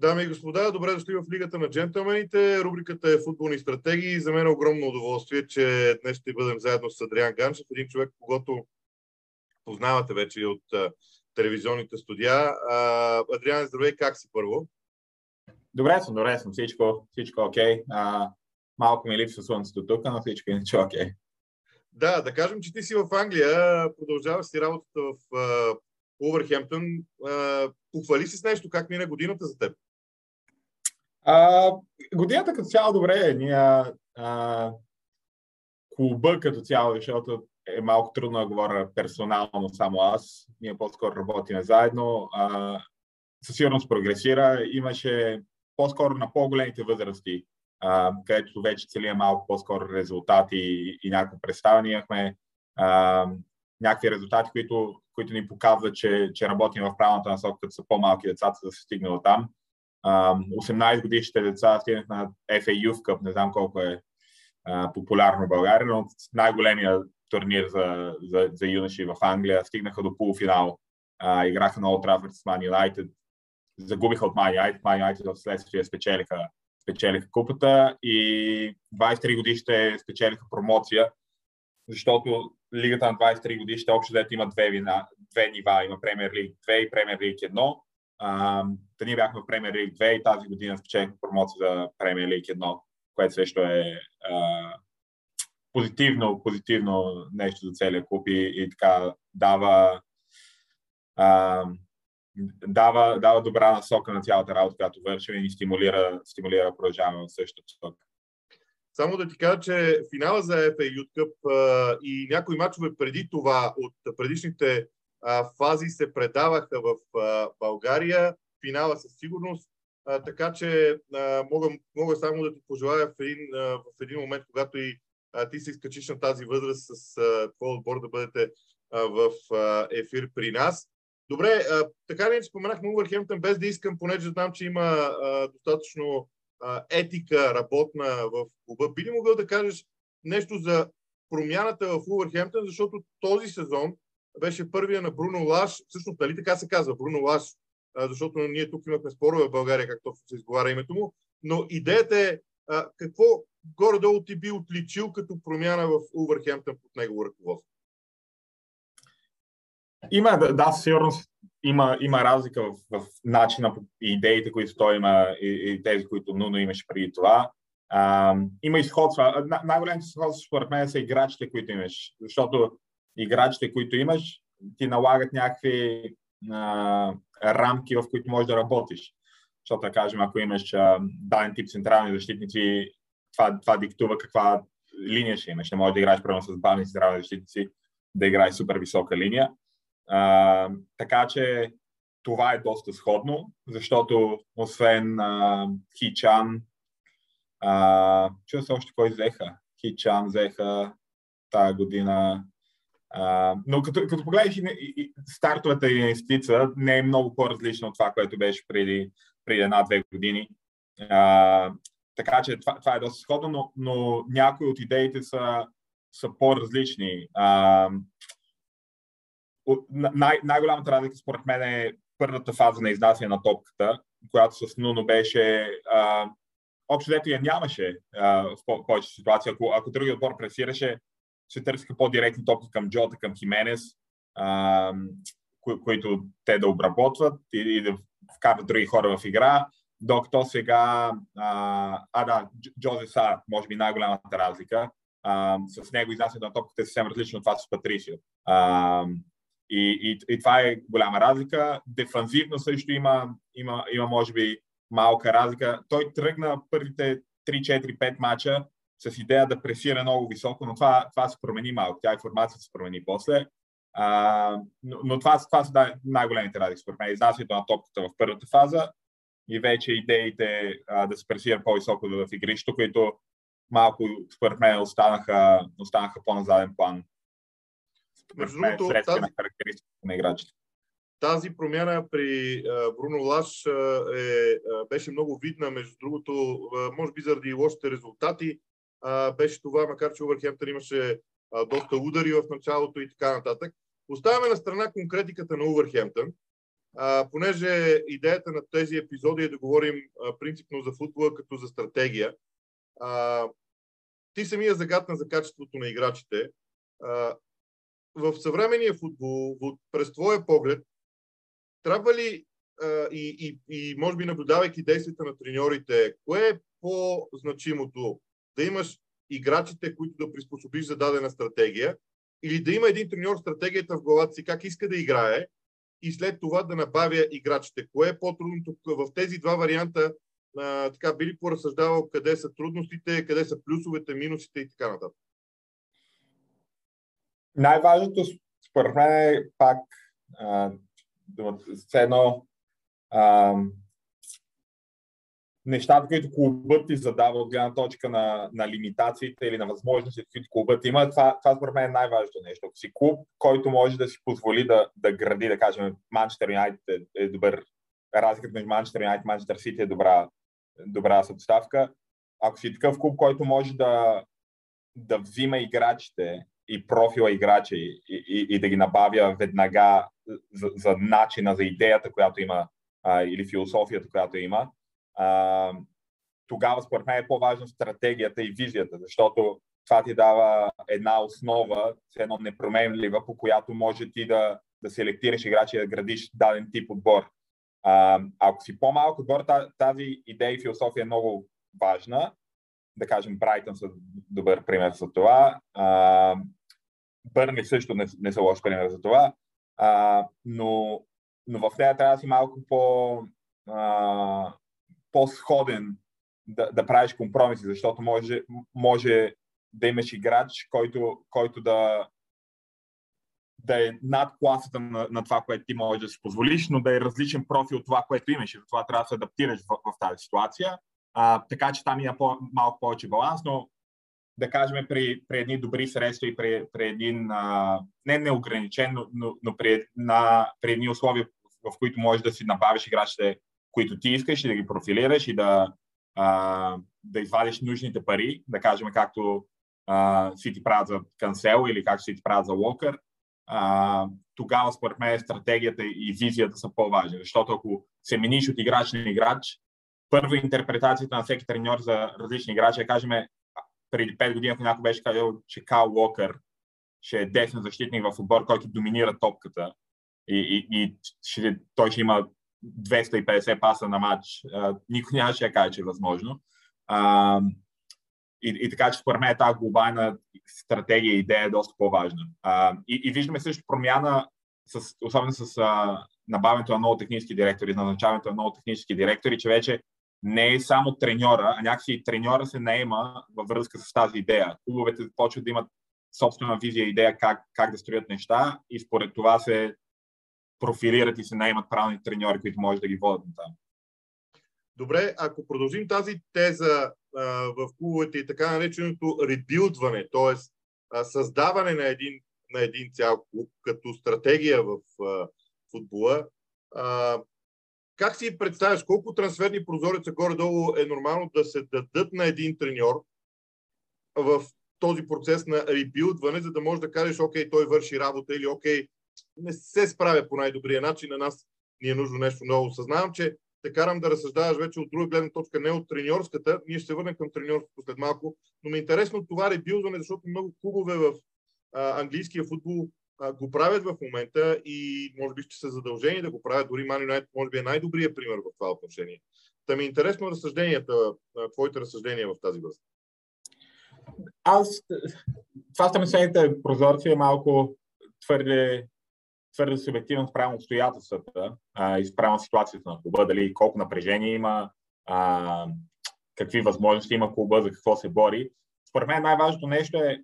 Дами и господа, добре дошли в Лигата на джентълмените. Рубриката е футболни стратегии. За мен е огромно удоволствие, че днес ще бъдем заедно с Адриан Ганчев, един човек, когото познавате вече от телевизионните студия. Адриан, здравей, как си първо? Добре съм. Всичко окей. Малко ми липсва слънцето тук, но всичко иначе окей. Да, да кажем, че ти си в Англия, продължаваш си работата в Уулвърхямптън. Похвали си с нещо, как мина годината за теб? Годината като цяло добре. Клуба като цяло, защото е малко трудно да говоря персонално само аз. Ние по-скоро работим заедно. Със сигурност прогресира. Имаше по-скоро на по-големите възрасти, където вече целия малко по-скоро резултати и някакво представяне имахме. Някакви резултати, които ни показват, че работим в правилната насока, като са по-малки децата, да се стигне до там. 18 годишните деца стигнат на FA Youth Cup, не знам колко е популярно в България, но най-големия турнир за юноши в Англия. Стигнаха до полуфинал, играха на Old Trafford с Man United, загубиха от Man United в следствие спечелиха купата и 23 годишните спечелиха промоция, защото лигата на 23 годишните общо дето има две нива. Има Premier League 2 и Premier League 1. Та ние бяхме в Premier League 2 и тази година спечелихме промоция за Premier League 1, което също е позитивно нещо за целия клуб и така дава добра насока на цялата работа, която вършим и ни стимулира продължаваме в същата посока. Само да ти кажа, че финала за FA Youth Cup и някои мачове преди това от предишните фази се предаваха в България. Финала със сигурност. Така че мога само да ти пожелая в един момент, когато и ти се изкачиш на тази възраст с твой отбор, да бъдете в ефир при нас. Добре, така ли споменахме Уулвърхямптън, без да искам, понеже знам, че има достатъчно етика работна в клуба. Би ли могъл да кажеш нещо за промяната в Уулвърхямптън, защото този сезон беше първия на Бруно Лаж. Всъщност, нали така се казва, Бруно Лаж, защото ние тук имахме спорове в България, както се изговаря името му. Но идеята е какво горе-долу ти би отличил като промяна в Уулвърхямптън под негово ръководство? Сигурно има разлика в начина и идеите, които той има и тези, които Нуно имаше преди това. Има изходства. Най-големите изходства според мен са играчите, които имаш. Защото играчите, които имаш, ти налагат някакви рамки, в които можеш да работиш. Защото, да кажем, ако имаш даден тип централни защитници, това диктува каква линия ще имаш. Не можеш да играеш прямо с бавни централни защитници, да играеш супер висока линия. Така че това е доста сходно, защото освен Хи Чан, чува се още кой Зеха. Хи Чан, Зеха тази година. Но като погледнеш и стартовата инвестиция не е много по-различна от това, което беше преди 1-2 години. Така че това е доста сходно, но някои от идеите са по-различни. Най-голямата разлика според мен е първата фаза на изнасяне на топката, която с Нуно беше... общо дето я нямаше в повече ситуация. Ако другия отбор пресираше, се търсиха по-директни топки към Джота, към Хименес, които те да обработват и да вкарват други хора в игра. Докато сега... Джозе Са, може би най-голямата разлика. С него изнасянето на топката е съвсем различно от това с Патрисио. И това е голяма разлика. Дефанзивно също има може би малка разлика. Той тръгна първите 3-4-5 мача с идея да пресира много високо, но това се промени малко. Тя информацията се промени после. Но това са най-големите разлики според мен. Изнасянето на топката в първата фаза и вече идеите да се пресира по-високо в игрището, които малко според мен останаха по-назаден план. Между другото, тази промяна при Бруно Лаж беше много видна, между другото, може би заради лошите резултати. Беше това, макар че Уулвърхямптън имаше доста удари в началото и така нататък. Оставяме на страна конкретиката на Уулвърхямптън Понеже идеята на тези епизоди е да говорим принципно за футбола като за стратегия, ти самия загадна за качеството на играчите. В съвременния футбол, през твоя поглед, трябва ли и може би наблюдавайки действията на треньорите, кое е по-значимото? Да имаш играчите, които да приспособиш за дадена стратегия, или да има един треньор стратегията в главата си, как иска да играе, и след това да набавя играчите? Кое е по-трудното? В тези два варианта така би ли поразсъждавал къде са трудностите, къде са плюсовете, минусите и така нататък? Най-важното според мен е пак все едно нещата, които клубът ти задава от гледна точка на лимитациите или на възможностите, които клубът има, това според мен е най-важното нещо. Ако си клуб, който може да си позволи да гради, да кажем, Манчестър Юнайтед е добър, разликата между Манчестър Юнайтед и Манчестър Сити е добра съпоставка. Ако си такъв клуб, който може да взима играчите и профила играчи и да ги набавя веднага за начина, за идеята, която има или философията, която има, тогава според мен е по-важно стратегията и визията, защото това ти дава една основа, едно непроменлива, по която може ти да селектираш играчи и да градиш даден тип отбор. Ако си по-малък отбор, тази идея и философия е много важна. Да кажем, Брайтън са добър пример за това. Бърнли също не са лош пример за това. Но в нея трябва да си малко по-сходен, да правиш компромиси, защото може да имаш играч, който да е над класата на това, което ти можеш да си позволиш, но да е различен профил от това, което имаш, и затова трябва да се адаптираш в тази ситуация. Така че там има малко повече баланс, но да кажем при едни добри средства и при един не неограничен, но при едни условия, в които можеш да си набавиш играчите, които ти искаш, и да ги профилираш и да извадиш нужните пари, да кажем както си ти правят за Кансело или както си ти правят за Walker, тогава според мен стратегията и визията са по-важни, защото ако се мениш от играч на играч, първо интерпретацията на всеки треньор за различни играчи, да кажем, преди 5 години някой беше казал, че Kyle Walker ще е десен защитник в отбор, който доминира топката и той ще има 250 паса на матч. Никой нямаше да каже, че е възможно. И така, че според мен тази глобална стратегия и идея е доста по-важна. И виждаме също промяна, особено с набавянето на много технически директори, назначаването на много технически директори, че вече не е само треньора, а някакси треньора се наема във връзка с тази идея. Клубовете почват да имат собствена визия и идея как да строят неща и според това се профилират и се наемат правилни треньори, които може да ги водят на там. Добре, ако продължим тази теза в клубовете и така нареченото ребилдване, т.е. създаване на един цял клуб като стратегия в футбола, как си представяш, колко трансферни прозореца горе-долу е нормално да се дадат на един треньор в този процес на ребилдване, за да можеш да кажеш, окей, той върши работа, или окей, не се справя по най-добрия начин, на нас ни е нужно нещо ново. Съзнавам, че те карам да разсъждаваш вече от друга гледна точка, не от треньорската. Ние ще се върнем към треньорството след малко, но ми е интересно това ребилдване, защото много клубове в английския футбол го правят в момента и може би ще са задължени да го правят. Дори Ман Юнайтед може би е най-добрият пример в това отношение. Та ми е интересно твоите разсъждения в тази връзка. Това са мислените прозорци е малко твърде субективно спрямо обстоятелствата и спрямо ситуацията на клуба, дали колко напрежение има, какви възможности има клуба, за какво се бори. Според мен най-важното нещо е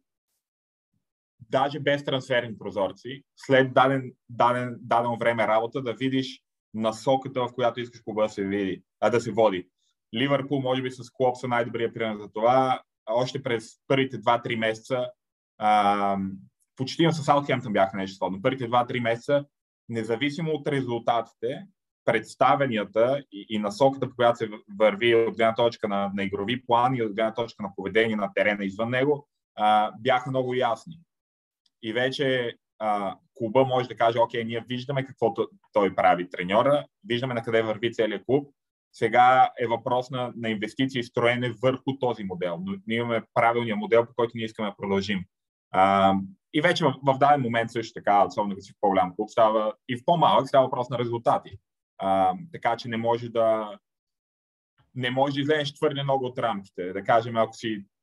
даже без трансферни прозорци, след дадено време работа, да видиш насоката, в която искаш клуба да се води. Ливърпул, може би с Клоп са най-добрият пример за това. Още през първите 2-3 месеца почти със Саутхемптън бяха нещо сходно. Първите 2-3 месеца, независимо от резултатите, представенията и насоката, по която се върви от гледна точка на игрови план и от гледна точка на поведение на терена извън него, бяха много ясни. И вече клуба може да каже, окей, ние виждаме какво той прави, треньора, виждаме на къде върви целият клуб. Сега е въпрос на инвестиции и строене върху този модел. Но ние имаме правилния модел, по който ние искаме да продължим. И вече в даден момент също така, особено като си в по-голям клуб, става и в по-малък става въпрос на резултати. Така че не може да излезеш твърде много от рамките. Да кажем,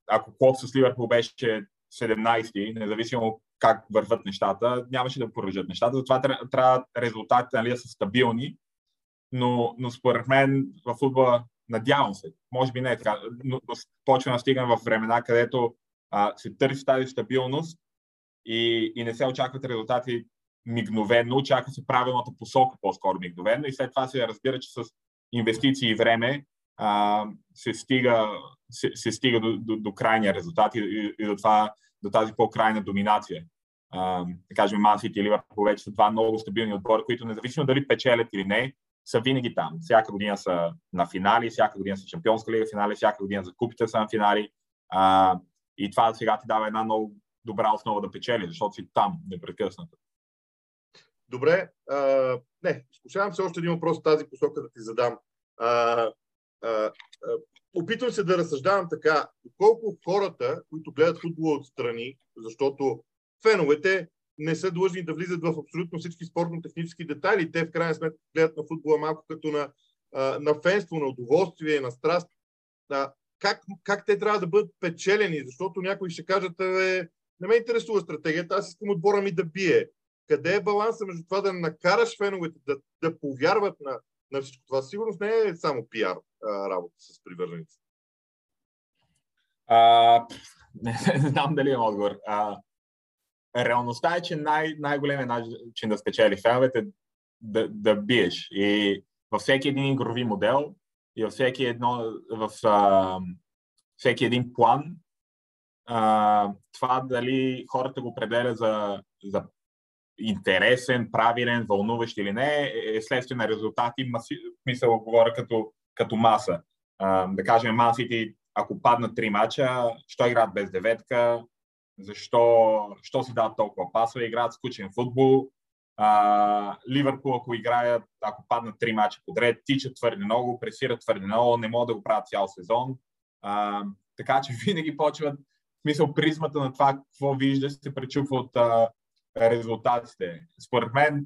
ако Клоп с Ливърпул беше 17-ти, независимо как върват нещата, нямаше да продължат нещата. Затова трябва резултатите, нали, да са стабилни. Но според мен в футбола, надявам се, може би не е така, но почваме да стигаме в времена, където се търси тази стабилност и не се очакват резултати мигновено, очаква се правилната посока по-скоро мигновено и след това се разбира, че с инвестиции и време се стига до крайния резултат и до тази по-крайна доминация. Да кажем, Ман Сити и Ливърпул вече са два много стабилни отбора, които независимо дали печелят или не, са винаги там. Всяка година са на финали, всяка година са Шампионска лига финали, всяка година за купите са на финали. И това сега ти дава една много добра основа да печели, защото си там непрекъснато. Добре. Изкушавам се още един въпрос в тази посока да ти задам. Опитвам се да разсъждавам така. Колко хората, които гледат футбола отстрани, защото феновете не са длъжни да влизат в абсолютно всички спортно-технически детайли. Те в крайна сметка гледат на футбола малко като на фенство, на удоволствие, на страст. Как те трябва да бъдат печелени? Защото някои ще кажат, не ме интересува стратегията, аз искам отбора ми да бие. Къде е балансът между това да накараш феновете да повярват на всичко това? Сигурно не е само пиар работа с привърженици. Не знам дали имам отговор. Реалността е, че най-големият начин да спечели феновете е да биеш. И във всеки един игрови модел и във всеки един план, това дали хората го определят за интересен, правилен, вълнуващ или не, е следствие на резултати, мисъл говоря като маса. Да кажем, Ман Сити, ако паднат 3 мача, що играят без деветка, защо се дават толкова пасове, играят скучен футбол. Ливърпул, ако паднат 3 мача подред, тичат твърде много, пресират твърде много, не могат да го правят цял сезон. Така че винаги почват, в смисъл, призмата на това, какво виждаш, се пречупва от резултатите. Според мен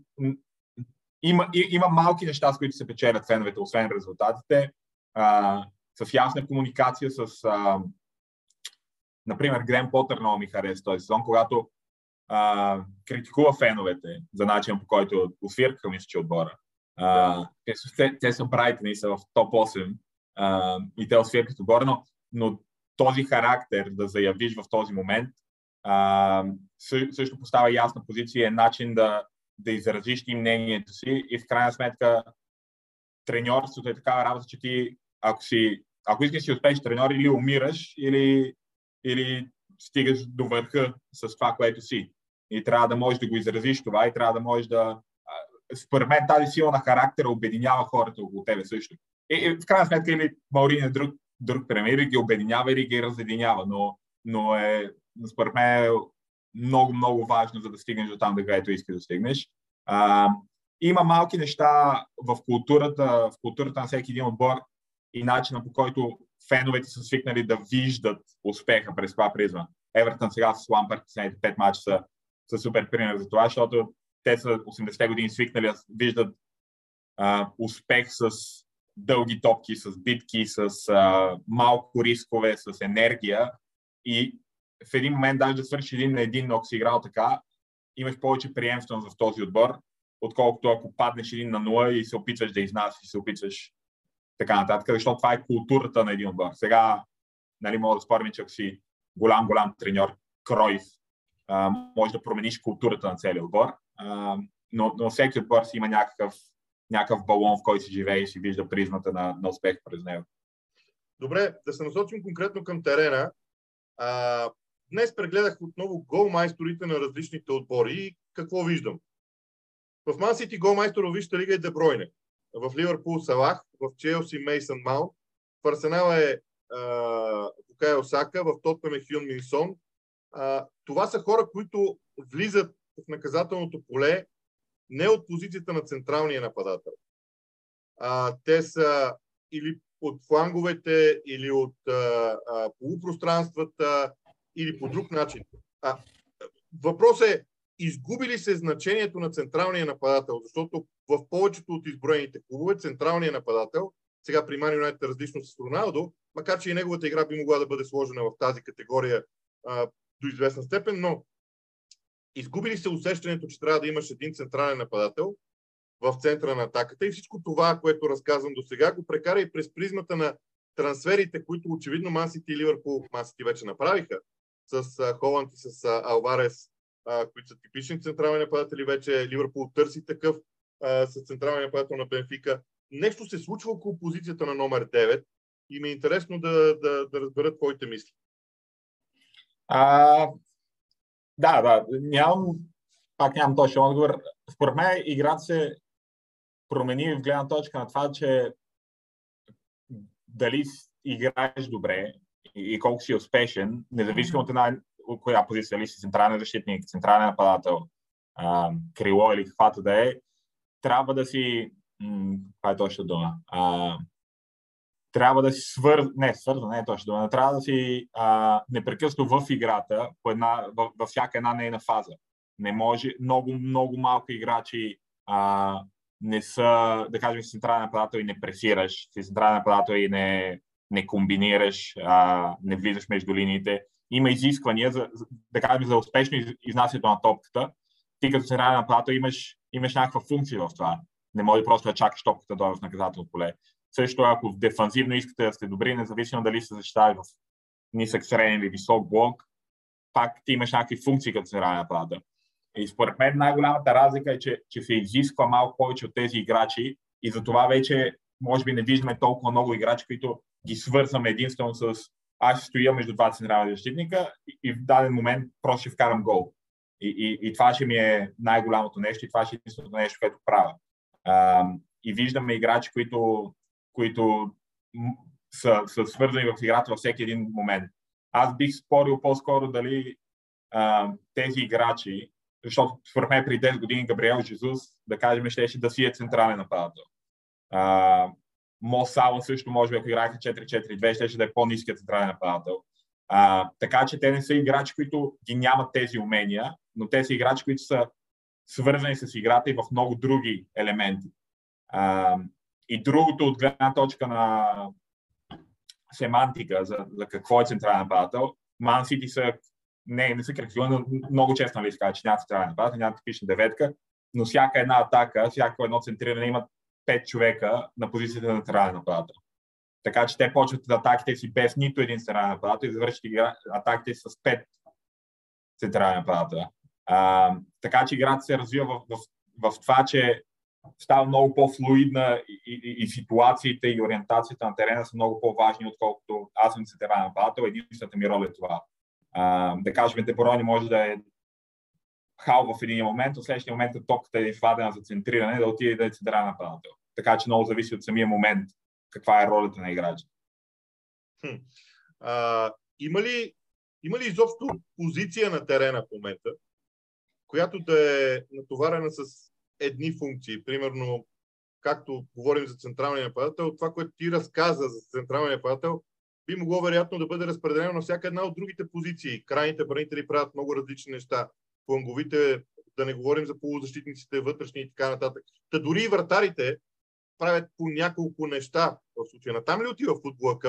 има малки неща, с които се печелят феновете, освен резултатите. С ясна комуникация, например, Глен Потър много ми хареса този сезон, когато критикува феновете за начинът, по който усвирка, мисля, че отбора. Те са Брайтън, са в топ 8 и те усвиркат отбора, но този характер да заявиш в този момент също поставя ясна позиция, начин да изразиш ти мнението си и в крайна сметка треньорството е такава работа, че ти ако искаш да си успеш треньор, или умираш, или стигаш до върха с това, което си. И трябва да можеш да го изразиш това и трябва да можеш да... Според мен тази сила на характера обединява хората около тебе също. И в крайна сметка или Маурин е друг пример, или ги обединява, или ги разединява, но е, според мен е много, много важно, за да стигнеш до там, където искаш да стигнеш. Има малки неща в културата на всеки един отбор и начина, по който феновете са свикнали да виждат успеха през това призма. Евертон сега с Лампард, последните 5 мача са супер пример за това, защото те са 80-те години свикнали да виждат успех с дълги топки, с битки, с малко рискове, с енергия. И в един момент, даже да свършиш 1-1, ако си играл така, имаш повече приемственост в този отбор, отколкото ако паднеш 1-0 и се опитваш да изнасяш и се опитваш така нататък, защото това е културата на един отбор. Сега, нали, мога да спорим, че ако си голям треньор, Кройф, може да промениш културата на целия отбор, но всеки отбор си има някакъв балон, в който си живее и си вижда призмата на успех през него. Добре, да се насочим конкретно към терена. Днес прегледах отново голмайсторите на различните отбори и какво виждам? В Ман Сити голмайстор във Висшата лига е Де Бройне. В Ливърпул Салах, в Челси Мейсън Маунт, в Арсенал е Букайо Сака, в Тотнъм е Хюн Минсон. Това са хора, които влизат в наказателното поле не от позицията на централния нападател. Те са или от фланговете, или от полупространствата, или по друг начин. Въпросът е, изгуби ли се значението на централния нападател? Защото в повечето от изброените клубове централния нападател, сега при Ман Юнайтед различно с Роналдо, макар че и неговата игра би могла да бъде сложена в тази категория до известна степен, но изгуби ли се усещането, че трябва да имаш един централен нападател в центъра на атаката и всичко това, което разказвам до сега, го прекара и през призмата на трансферите, които очевидно Ман Сити и Ливърпул, Ман Сити вече направиха с Холанд и с Алварес, които са типични централни нападатели вече. Ливърпул търси такъв с централния нападател на Бенфика. Нещо се случва около позицията на номер 9 и ми е интересно да разбера твоите мисли. Да, нямам точен отговор. Според мен играта се промени в гледна точка на това, че дали играеш добре и колко си успешен, независимо от една коя позиция, ли си централен защитник, централен нападател, крило или каквато да е, трябва да си трябва да си трябва да си непрекъсно в играта, във всяка една нейна фаза. Не може, много малко играчи не са, да кажем, си централен нападател и не пресираш, си централен нападател и не комбинираш, не влизаш между линиите. Има изисквания, да кажем, за успешно изнасянето на топката. Ти като централен нападател имаш някаква функция в това. Не може просто да чакаш топката да дойде в наказателно поле. Също, ако дефанзивно искате да сте добри, независимо дали се защитаваш в нисък, среден или висок блок, пак ти имаш някакви функции като централен нападател. И според мен най-голямата разлика е, че се изисква малко повече от тези играчи и затова вече може би не виждаме толкова много играчи, които ги свързваме единствено с аз стоя между два централни защитника и в даден момент просто ще вкарам гол. И това ще ми е най-голямото нещо и това ще е единственото нещо, което правя. И виждаме играчи, които са свързани в играта във всеки един момент. Аз бих спорил по-скоро дали тези играчи, защото според мен при 10 години Габриел Жезус, да кажем, щеше да си е централен нападател. Мо Сала също, може би, ако играеха 4-4-2, щеше да е по-ниският централен нападател. Така че те не са играчи, които ги нямат тези умения, но те са играчи, които са свързани с играта и в много други елементи. И другото от гледна точка на семантика за какво е централен нападател, Ман Сити са не са критикувани, много честно ви казвам, че няма централен нападател, няма типична деветка, но всяка една атака, всяко едно центриране има 5 човека на позицията на централен нападател. Така че те почват атаките си без нито един централен нападател и завършат атаките си с 5 централен нападател. Така че играта се развива в това, че става много по-флуидна и ситуациите и ориентацията на терена са много по-важни, отколкото аз съм централен нападател, единствената ми роля е това. Да кажем, Деборони може да е хал в един момент, в следващия момент топката е извадена за центриране, да отиде да е централен нападател. Така че много зависи от самия момент каква е ролята на играча. Има ли изобщо позиция на терена в момента, която да е натоварена с едни функции? Примерно, както говорим за централния нападател, това, което ти разказа за централния нападател, би могло вероятно да бъде разпределено на всяка една от другите позиции. Крайните бранители правят много различни неща. Фланговите, да не говорим за полузащитниците, вътрешни и така нататък. Та дори и вратарите правят по няколко неща в случая. Натам ли отива футбола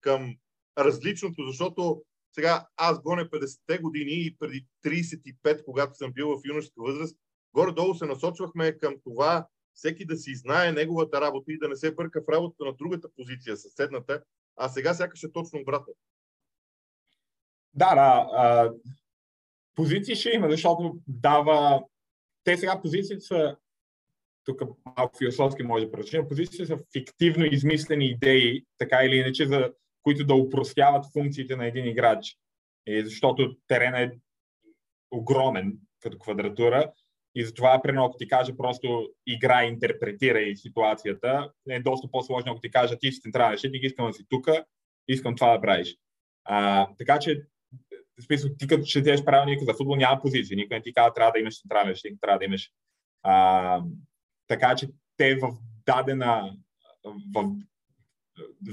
към различното? Защото сега аз гоня 50-те години и преди 35, когато съм бил в юношеска възраст, горе-долу се насочвахме към това всеки да си знае неговата работа и да не се бърка в работата на другата позиция, съседната, а сега сякаш е точно обратно. Да, позиции ще има, защото дава... Те сега позиции са... Тук малко философски може да прочитам. Позиции са фиктивно измислени идеи, така или иначе, за които да упростяват функциите на един играч. Защото теренът е огромен като квадратура и затова, примерно, ако ти кажа просто играй, интерпретирай ситуацията, е доста по-сложно, ако ти кажа ти си централен защитник, искам да си тука, искам това да правиш. Така че в смисъл, ти като четеш правилника за футбол, няма позиция. Никой не ти казва, трябва да имаш централен защитник, трябва да имаш. Така че те в дадена, в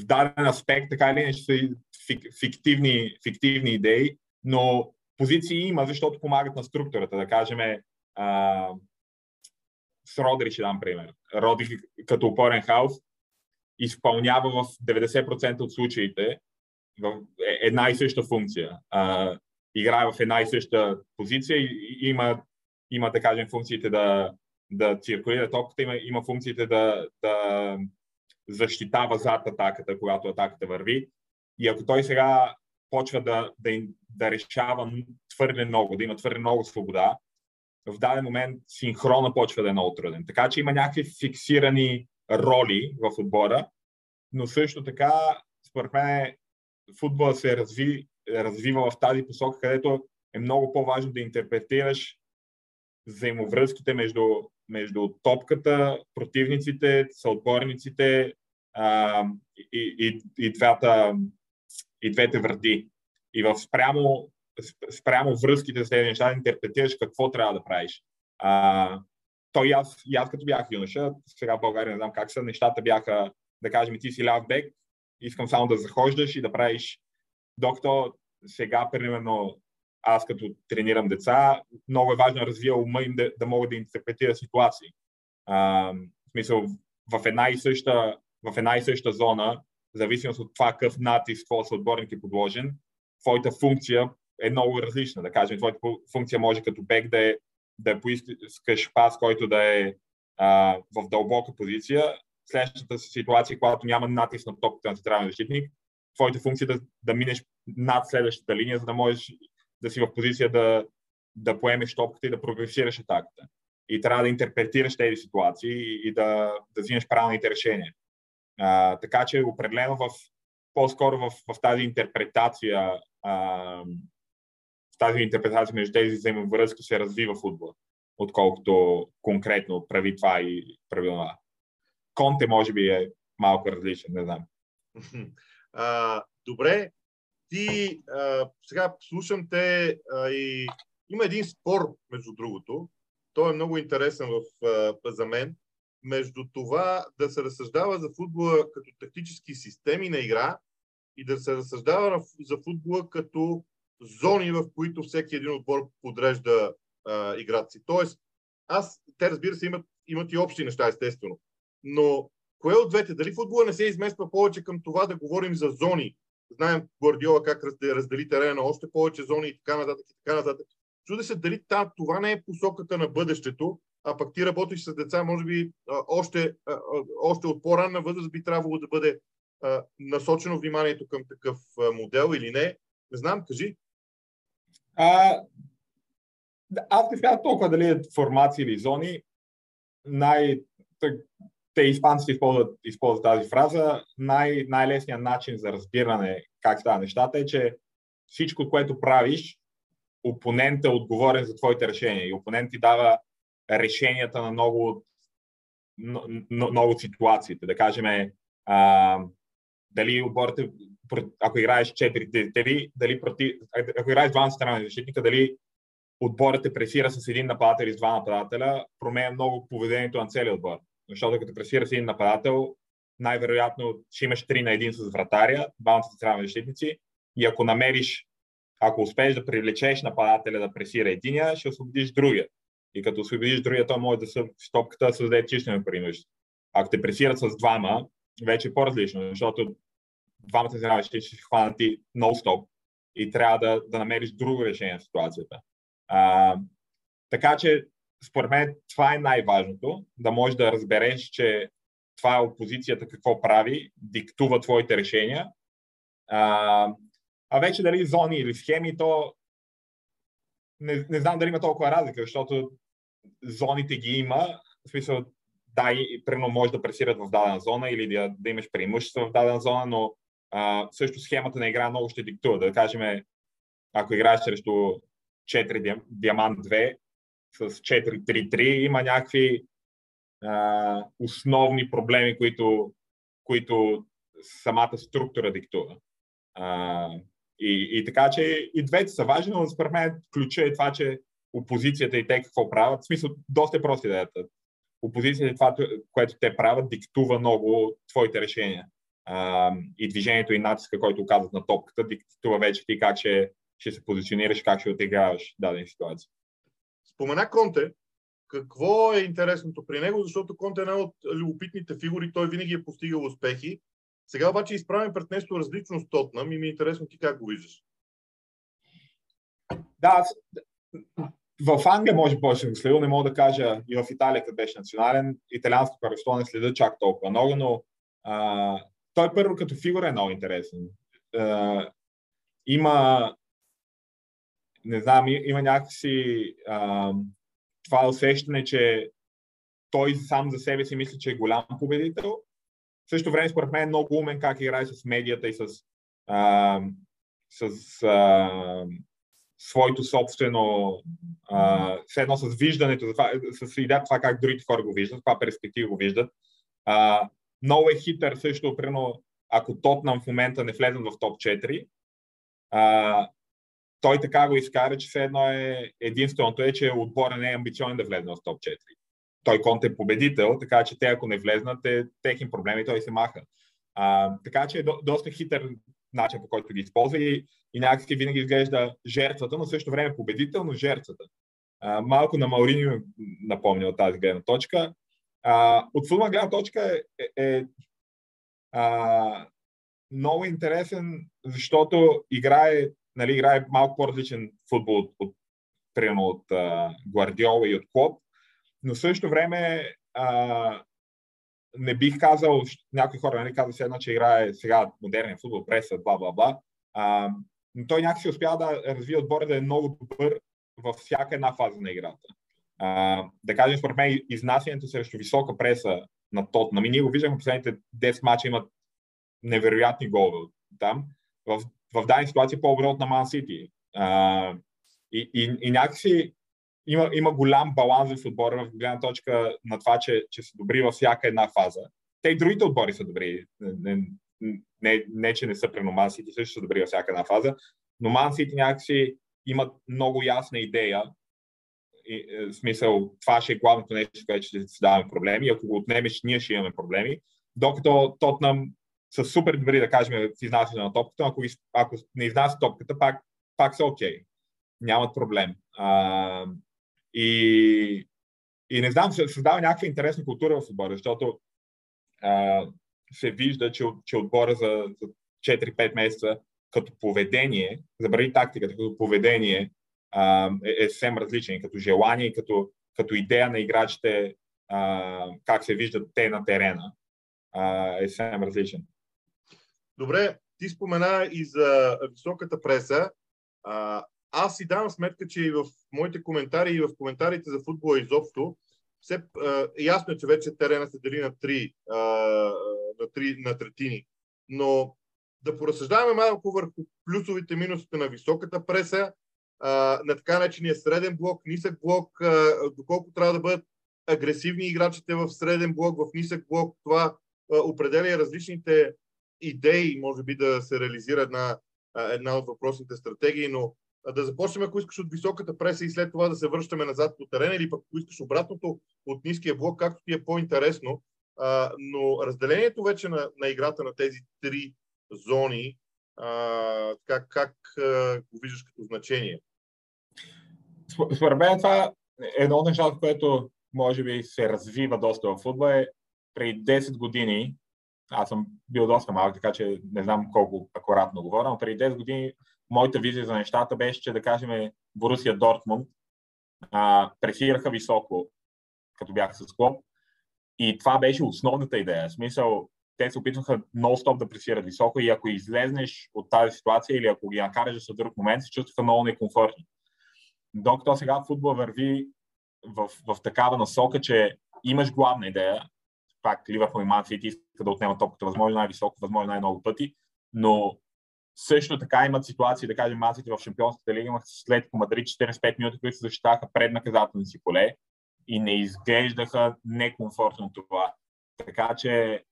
даден аспект, така или иначе, са фиктивни идеи, но позиции има, защото помагат на структурата. Да кажем, с Родри ще дам пример. Родри като опорен халф изпълнява в 90% от случаите в една и съща функция. Играе в една и съща позиция и има да кажем, функциите да циркулира топката, има функциите да защитава зад атаката, когато атаката върви. И ако той сега почва да решава твърде много, да има твърде много свобода, в даден момент синхрона почва да е много труден. Така че има някакви фиксирани роли в отбора, но също така, според мен, футбола се развива в тази посока, където е много по-важно да интерпретираш взаимовръзките между топката, противниците, съотборниците и двете врати. И спрямо връзките с тези неща да интерпретираш какво трябва да правиш. Аз като бях юноша, сега в България не знам как са, нещата бяха, да кажем, ти си ляв бек, искам само да захождаш и да правиш, докато сега, примерно, аз като тренирам деца, много е важно да развия ума им да могат да интерпретира ситуации. В смисъл, в една и съща зона, в зависимост от това какъв натиск твой съотборник е подложен, твоята функция е много различна. Да кажем, твоята функция може като бек да поискаш пас, който да е в дълбока позиция. Следващата ситуация, когато няма натиск на топката на централен защитник, твоята функция е да минеш над следващата линия, за да можеш да си в позиция да поемеш топката и да прогресираш атаката. И трябва да интерпретираш тези ситуации и да взимаш правилните решения. Така че определено по-скоро в тази интерпретация, между тези взаимовръзки се развива футбол, отколкото конкретно прави това и прави това. Конте може би е малко различен, не знам. Добре. Ти сега слушам те и има един спор, между другото. Той е много интересен за мен. Между това да се разсъждава за футбола като тактически системи на игра и да се разсъждава за футбола като зони, в които всеки един отбор подрежда играта си. Тоест, те разбира се имат и общи неща, естествено. Но кое от двете? Дали футбола не се измества повече към това да говорим за зони? Знаем Гвардиола как раздели терена на още повече зони и така нататък. Чудя се дали това не е посоката на бъдещето, а пък ти работиш с деца, може би още от по-ранна възраст би трябвало да бъде насочено вниманието към такъв модел или не. Не знам, кажи. Аз не смятам толкова дали е формации или зони. Те испанците използват тази фраза. Най-лесният начин за разбиране как става нещата е, че всичко, което правиш, опонентът е отговорен за твоите решения. И опонент ти дава решенията на много от ситуациите. Да кажем, дали оборите, ако играеш 4-3, ако играеш 2 страна защитника, дали отборът те пресира с един нападател и с 2 нападателя, променя много поведението на целия отбор. Защото като пресира с един нападател, най-вероятно ще имаш 3-1 с вратаря, 2 централни защитници и ако успееш да привлечеш нападателя да пресира единия, ще освободиш другия. И като освободиш другия, той може да се стопката да създаде числено преимущество. Ако те пресират с 2, вече е по-различно, защото 2 централни защитници ще хванат и нон-стоп и трябва да намериш друго решение на ситуацията. Така че според мен това е най-важното, да можеш да разбереш, че това е опозицията какво прави, диктува твоите решения. Вече дали зони или схеми, то не знам дали има толкова разлика, защото зоните ги има, в смисъл примерно може да пресират в дадена зона или да имаш преимущество в дадена зона, но също схемата на игра много ще диктува. Да кажем, ако играеш срещу 4 диамант 2, с 4-3-3 има някакви основни проблеми, които самата структура диктува. И така че и двете са важни, но според мен ключа е това, че опозицията и те какво правят. В смисъл, доста е проста идеята. Опозицията и това, което те правят, диктува много твоите решения. И движението и натиска, който оказват на топката, диктува вече ти как ще се позиционираш, как ще отиграваш дадена ситуация. Спомена Конте. Какво е интересното при него? Защото Конте е една от любопитните фигури, той винаги е постигал успехи. Сега обаче изправим пред нещо различно с Тотнъм и ми е интересно ти как го виждаш. Да, в Англия може би повече съм следил, не мога да кажа и в Италия, къде беше национален, италианско първенство не следа чак толкова много, но той първо като фигура е много интересен. Има някакси това усещане, че той сам за себе си мисли, че е голям победител. В същото време, според мен, е много умен как играе с медията и с своето собствено, все едно с виждането, с идеята това как другите хора го виждат, това перспектива го виждат. Много е хитър също, примерно, ако Тотнъм в момента не влезе в топ 4, той така го изкара, че все едно е единственото е, че отбора не е амбиционен да влезе в топ 4. Той Конте е победител, така че те ако не влезнат, техни проблеми той се маха. Така че е доста хитър начин, по който ги използва и някакси винаги изглежда жертвата, но в същото време победител, но жертвата. Малко на Маурин ми напомня от тази гледна точка. От футболна гледна точка е много интересен, защото играе малко по-различен футбол от Гвардиола и от Клоп, но в същото време не бих казал, някои хора не казват едно, че играе сега модерния футбол, преса, бла-бла-бла, но той някакси успява да развие отбора да е много добър във всяка една фаза на играта. Да кажем, според мен, изнасянето срещу висока преса на Тотнъм. Ние го виждаме в последните 10 мача имат невероятни голове там. В дадени ситуации по-оборот на Ман Сити. И някакси има голям баланс в отбора в гледна точка на това, че са добри във всяка една фаза. Те и другите отбори са добри. Не че не са прено Ман Сити, също са добри във всяка една фаза. Но Ман Сити някакси имат много ясна идея. В смисъл, това ще е главното нещо, което ще си даваме проблеми. Ако го отнемеш, ние ще имаме проблеми. Докато Тотнъм са супер добри, да кажем, в изнасяне на топката, ако не изнася топката, пак са окей. Нямат проблем. И не знам, създава някаква интересна култура в отбора, защото се вижда, че отбора за 4-5 месеца като поведение, забрави тактиката, като поведение е съвсем различен, като желание и като идея на играчите, как се виждат те на терена. Е съвсем различен. Добре, ти спомена и за високата преса. Аз си давам сметка, че и в моите коментари, и в коментарите за футбола изобщо, ясно е, че вече терена се дели на три третини. Но да поразсъждаваме малко върху плюсовите, минусите на високата преса, на така начиния среден блок, нисък блок, доколко трябва да бъдат агресивни играчите в среден блок, в нисък блок, това определя различните идеи, може би да се реализира една от въпросните стратегии, но да започнем, ако искаш от високата преса и след това да се връщаме назад по терена, или пък ако искаш обратното от ниския блок, както ти е по-интересно, но разделението вече на играта на тези три зони, как го виждаш като значение? Според мен това е едно от нещата, което може би се развива доста в футбола. Преди 10 години, аз съм бил доста малък, така че не знам колко акуратно говоря, но преди 10 години моята визия за нещата беше, че да кажем Борусия Дортмунд пресираха високо, като бяха с Клоп, и това беше основната идея. В смисъл, те се опитваха нон-стоп да пресират високо и ако излезнеш от тази ситуация или ако ги накараш в друг момент, се чувстваха много некомфортни. Докато сега футбол върви в такава насока, че имаш главна идея, пак Ливърпул и Ман Сити иска да отнемат топката възможно най-високо, възможно най-много пъти, но също така имат ситуации, да кажем, Ман Сити в Шампионската лига имаха след Мадрид 45 минути, които се защитаваха пред наказателни си поле и не изглеждаха некомфортно това. Така че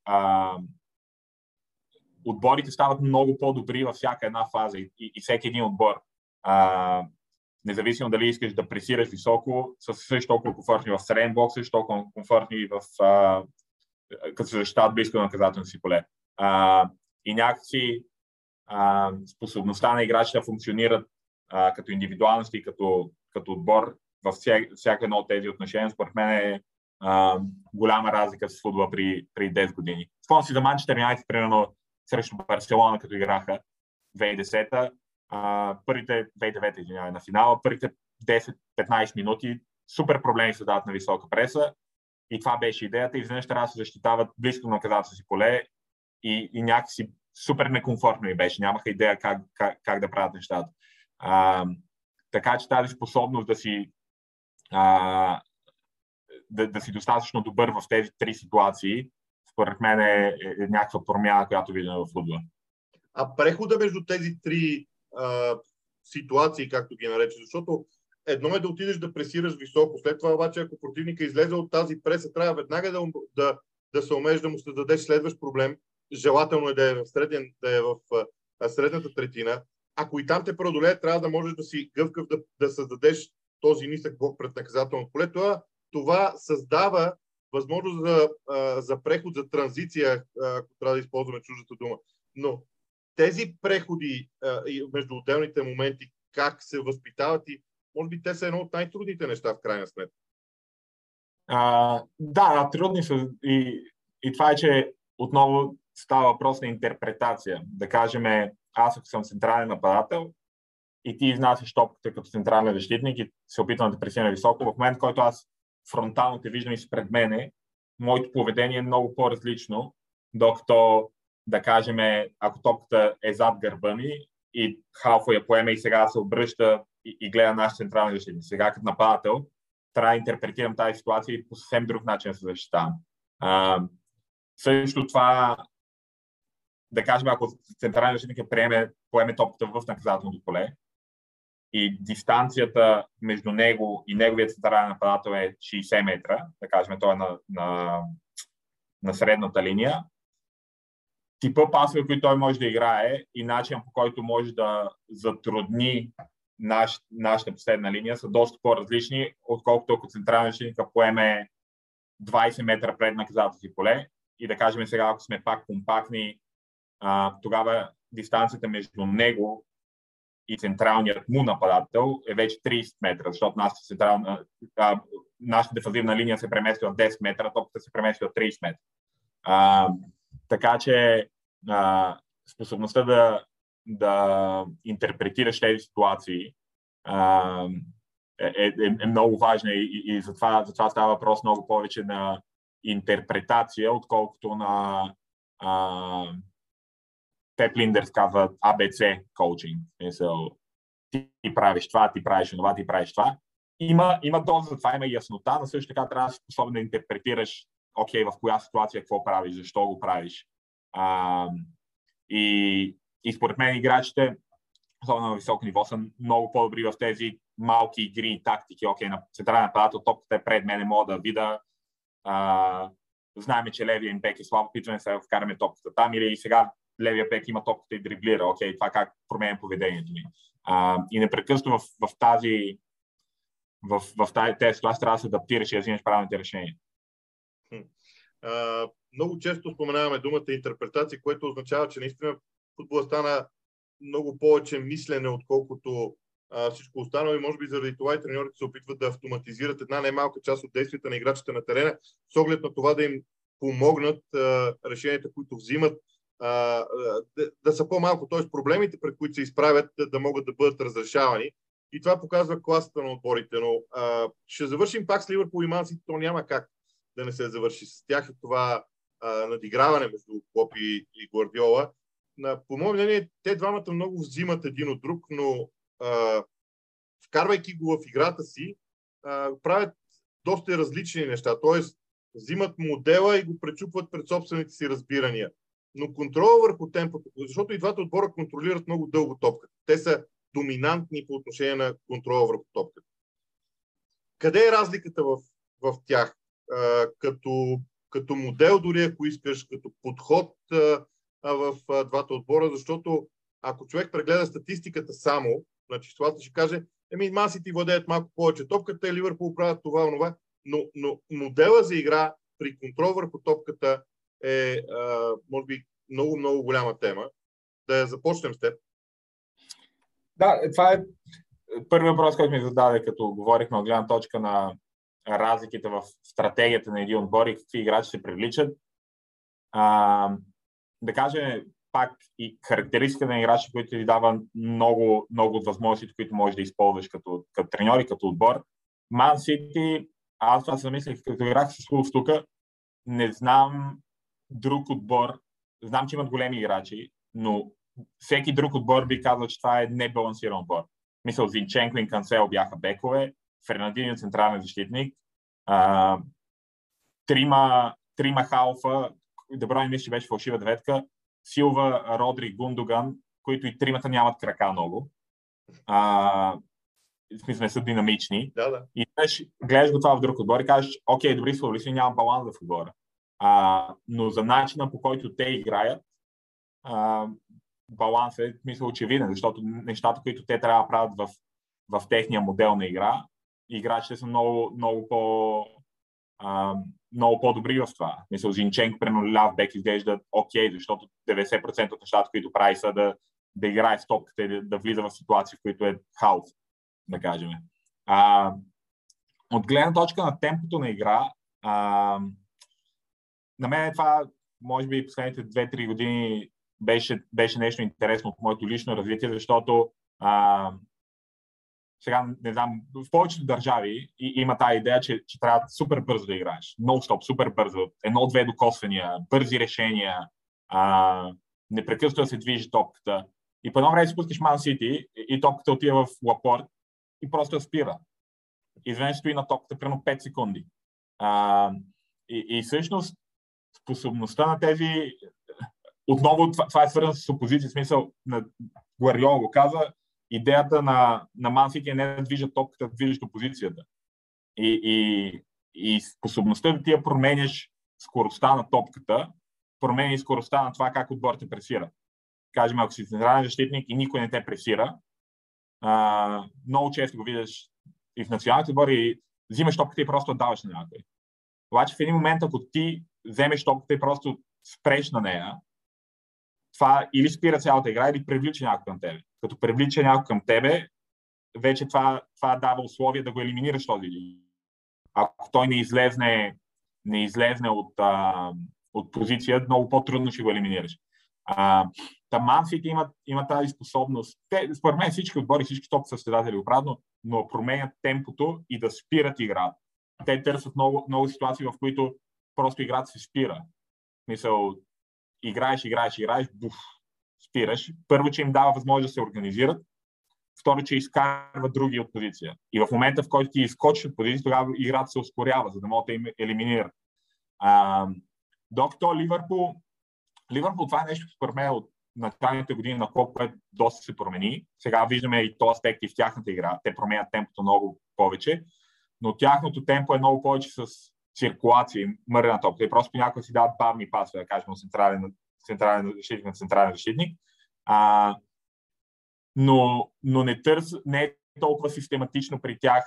отборите стават много по-добри във всяка една фаза и всеки един отбор. Независимо дали искаш да пресираш високо, са също толкова комфортни в среден бокс, също толкова комфортни в като се защитават близко на наказателно си поле. И някакси способността на играчите да функционират като индивидуалности, като отбор във всяка едно от тези отношения, според мен е голяма разлика в футбола при 10 години. Спомням си за Манчестър Юнайтед, примерно срещу Барселона, като играха 2010-та, първите 2009-та, на финала, първите 10-15 минути супер проблеми се дават на висока преса. И това беше идеята. И изведнъж трябва да се защитават близко до наказателното си поле и някакси супер некомфортно ми беше. Нямаха идея как да правят нещата. Така че тази способност да си достатъчно добър в тези три ситуации, според мен е някаква промяна, която виждаме в футбола. А прехода между тези три ситуации, както ги нарече, защото едно е да отидеш да пресираш високо, след това обаче, ако противника излезе от тази преса, трябва веднага да се умееш да му създадеш следващ проблем. Желателно е да е в средната третина. Ако и там те преодолее, трябва да можеш да си гъвкав, да създадеш този нисък блок пред наказателно поле. Това създава възможност за преход, за транзиция, ако трябва да използваме чуждата дума. Но тези преходи между отделните моменти, как се възпитават и може би те са едно от най-трудните неща в крайна сметка. Да, трудни са. И това е, че отново става въпрос на интерпретация. Да кажем, аз ако съм централен нападател и ти изнасяш топката като централен защитник и се опитвам да пресия на високо, в момент, който аз фронтално те виждам и си пред мене, моето поведение е много по-различно, докато, да кажем, ако топката е зад гърба ми и халфа я поеме и сега се обръща и гледа наш централен защитник. Сега като нападател трябва да интерпретирам тази ситуация и по съвсем друг начин да се защитавам. Също това, да кажем, ако централен защитник поеме топката в наказателното поле и дистанцията между него и неговия централен нападател е 60 метра, да кажем, той е на средната линия, типа пасове, които той може да играе и начин, по който може да затрудни нашата последна линия, са доста по-различни, отколкото ако централен защитник поеме 20 метра пред наказателното си поле и да кажем сега, ако сме пак компактни, тогава дистанцията между него и централният му нападател е вече 30 метра, защото нашата дефанзивна линия се премести от 10 метра, топката се премести от 30 метра. Така че способността да интерпретираш тези ситуации е много важна и затова става въпрос много повече на интерпретация, отколкото на Пеп Линдерс казва ABC коучинг. Ти правиш това, ти правиш това, ти правиш това. Има доза, това има яснота, но също така трябва да си способен да интерпретираш окей, в коя ситуация какво правиш, защо го правиш. И според мен играчите, особено на високо ниво, са много по-добри в тези малки игри и тактики. Окей, на централен нападател, топката е пред мене, мога да видя. Знаем, че левия им бек е слаб, опитваме се да вкараме топката там, или сега левия бек има топката и дриблира. Окей, това как променя поведението ми. И непрекъсно в тази ситуация трябва да се адаптираш и да взимаш правилните решения. Много често споменаваме думата интерпретация, което означава, че наистина футбола стана много повече мислене, отколкото всичко останало и може би заради това и треньорите се опитват да автоматизират една немалка част от действията на играчите на терена, с оглед на това да им помогнат решенията, които взимат, да са по-малко, т.е. проблемите, пред които се изправят, да могат да бъдат разрешавани. И това показва класата на отборите, но ще завършим пак с Ливърпул и Ман Сити, то няма как да не се завърши с тях и това надиграване между Клоп и Гвардиола. По мое мнение, те двамата много взимат един от друг, но вкарвайки го в играта си, правят доста различни неща. Тоест, взимат модела и го пречупват пред собствените си разбирания. Но контрола върху темпото, защото и двата отбора контролират много дълго топката. Те са доминантни по отношение на контрола върху топката. Къде е разликата в тях? Като модел дори, ако искаш, като подход в двата отбора, защото ако човек прегледа статистиката само на числата, ще каже, Ман Сити владеят малко повече топката, Ливърпул правят това, онова, но модела за игра при контрол върху топката е, може би, много голяма тема. Да я започнем с теб. Да, това е първият въпрос, който ми зададе, като говорихме от гледна точка на разликите в стратегията на един отбор и какви играчи се привличат. Да кажем пак и характеристика на играчи, които ти дава много от възможностите, които можеш да използваш като треньор и като отбор. Ман Сити, аз това се замислих, като играх с Клоп тук, не знам друг отбор, знам, че имат големи играчи, но всеки друг отбор би казал, че това е небалансиран отбор. Мисля, Зинченко и Кансело бяха бекове, Фернандиньо централен защитник, трима халфа, Деброй мисля, че беше фалшива деветка, Силва, Родри, Гундоган, които и тримата нямат крака много. Не са динамични. Да. И гледаш го това в друг отбор и кажеш, окей, добри словили си, няма баланс в отбора. Но за начина, по който те играят, балансът е, мисля, очевиден, защото нещата, които те трябва да правят в техния модел на игра, играчите са много по-добри в това. Мисля, Зинченко, примерно ляв бек изглежда окей, защото 90% от нещата, които прави, са да играе в топката и да влиза в ситуации, в които е халф, да кажем. От гледна точка на темпото на игра, на мен това, може би последните 2-3 години беше нещо интересно от моето лично развитие, защото сега, не знам, в повечето държави има тази идея, че трябва супер бързо да играеш. Non-stop, супер бързо. 1-2 докосвания, бързи решения, непрекъснато да се движи топката. И по едно време си пускаш Ман Сити и топката отива в Лапорт и просто я спира. Изведнъж стои на топката примерно 5 секунди. И всъщност способността на тези... Отново това е свързано с опозиция, в смисъл на Гвардиола го каза, идеята на Ман Сити е не да движат топката, да движиш опозицията. И способността да ти я променяш скоростта на топката, променя и скоростта на това как отбор те пресира. Кажем, ако си централен защитник и никой не те пресира, много често го видиш и в националните отбори, взимаш топката и просто даваш на някой. Обаче в един момент, ако ти вземеш топката и просто спреш на нея, това или спира цялата игра, или привлича някой към тебе. Като привлича някой към тебе, вече това дава условия да го елиминираш този. Ако той не излезне от позиция, много по-трудно ще го елиминираш. Ман Сити има тази способност. Те, според мен всички отбори, всички топ състезатели обратно, но променят темпото и да спират игра. Те търсят много ситуации, в които просто играта се спира. Мисъл, играеш, буф, спираш. Първо, че им дава възможност да се организират. Второ, че изкарва други от позиция. И в момента, в който ти изкочиш от позиция, тогава играта се ускорява, за да могат да им елиминират. Докато Ливърпул, това е нещо, според мен, от началните години на Клоп, което доста се промени. Сега виждаме и този аспект и в тяхната игра. Те променят темпото много повече, но тяхното темпо е много повече с циркулация, мърна топка. Те просто понякога си дават бавни пасове, да кажем, централен защитник на централен защитник. Но не е толкова систематично при тях.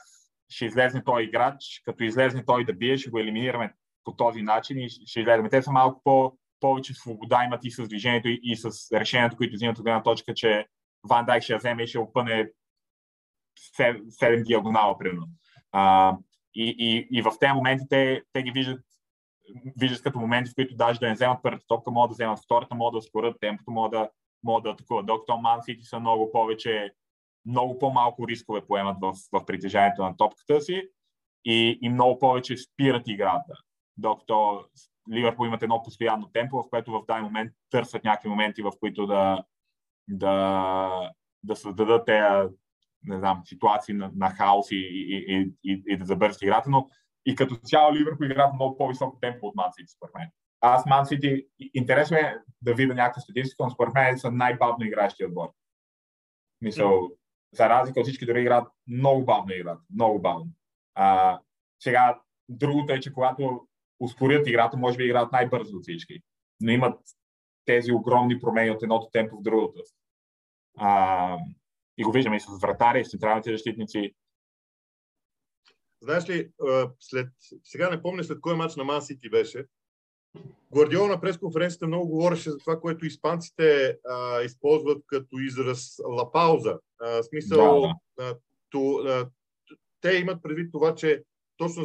Ще излезне той играч, като излезне той да бие, ще го елиминираме по този начин и ще излеземе. Те са малко повече свобода имат и с движението, и с решението, които взимат от една точка, че Ван Дайк ще я вземе и ще опъне 7 диагонала, примерно. И в тези моменти те ги виждат като моменти, в които даже да не вземат първата топка, могат да вземат втората, могат да ускорят темпото, могат да атакуват. Докато Ман Сити са много повече, много по-малко рискове поемат в притежанието на топката си и много повече спират играта. Докато Ливърпул имат едно постоянно темпо, в което в даден момент търсят някакви моменти, в които да създадат тези, не знам, ситуации на хаос и да забързат играта, но и като цяло Ливърпул играят много по-високо темпо от Ман Сити, според мен. Аз Ман Сити, интересно е да видя някаква статистика, но според мен са най-бавно игращи отбор. Мисъл, за разлика от всички дори играят, много бавно. Сега, другото е, че когато ускорят играта, може би играят най-бързо от всички, но имат тези огромни промени от едното темпо в другото. И го виждаме и с вратари, и с централните защитници. Знаеш ли, сега не помня след кой мач на Ман Сити беше. Гвардиола на пресконференцията много говореше за това, което испанците използват като израз ла пауза. Те имат предвид това, че точно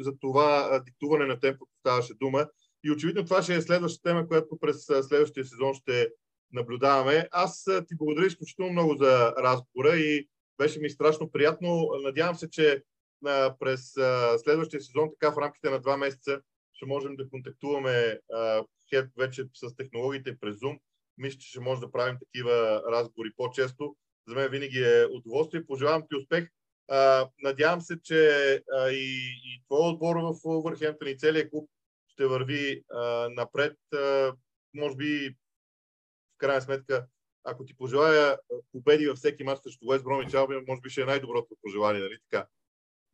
за това диктуване на темпото ставаше дума. И очевидно това ще е следващата тема, която през следващия сезон ще наблюдаваме. Аз ти благодаря изключително много за разговора и беше ми страшно приятно. Надявам се, че през следващия сезон, така в рамките на 2 месеца, ще можем да контактуваме хед вече с технологиите през Zoom. Мисля, че ще може да правим такива разговори по-често. За мен винаги е удоволствие. Пожелавам ти успех. Надявам се, че и твой отбор в Уулвърхямптън и целият клуб ще върви напред. Може би, в крайна сметка, ако ти пожелая победи във всеки мач срещу Уест Бромвич Албион, може би ще е най-доброто пожелание, нали така?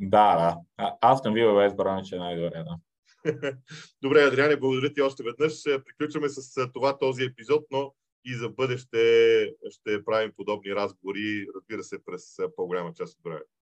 Да. Аз към Вива Уест Бромвич е най-добре, да. Добре, Адриане, благодаря ти още веднъж. Приключваме с това този епизод, но и за бъдеще ще правим подобни разговори, разбира се, през по-голяма част от времето.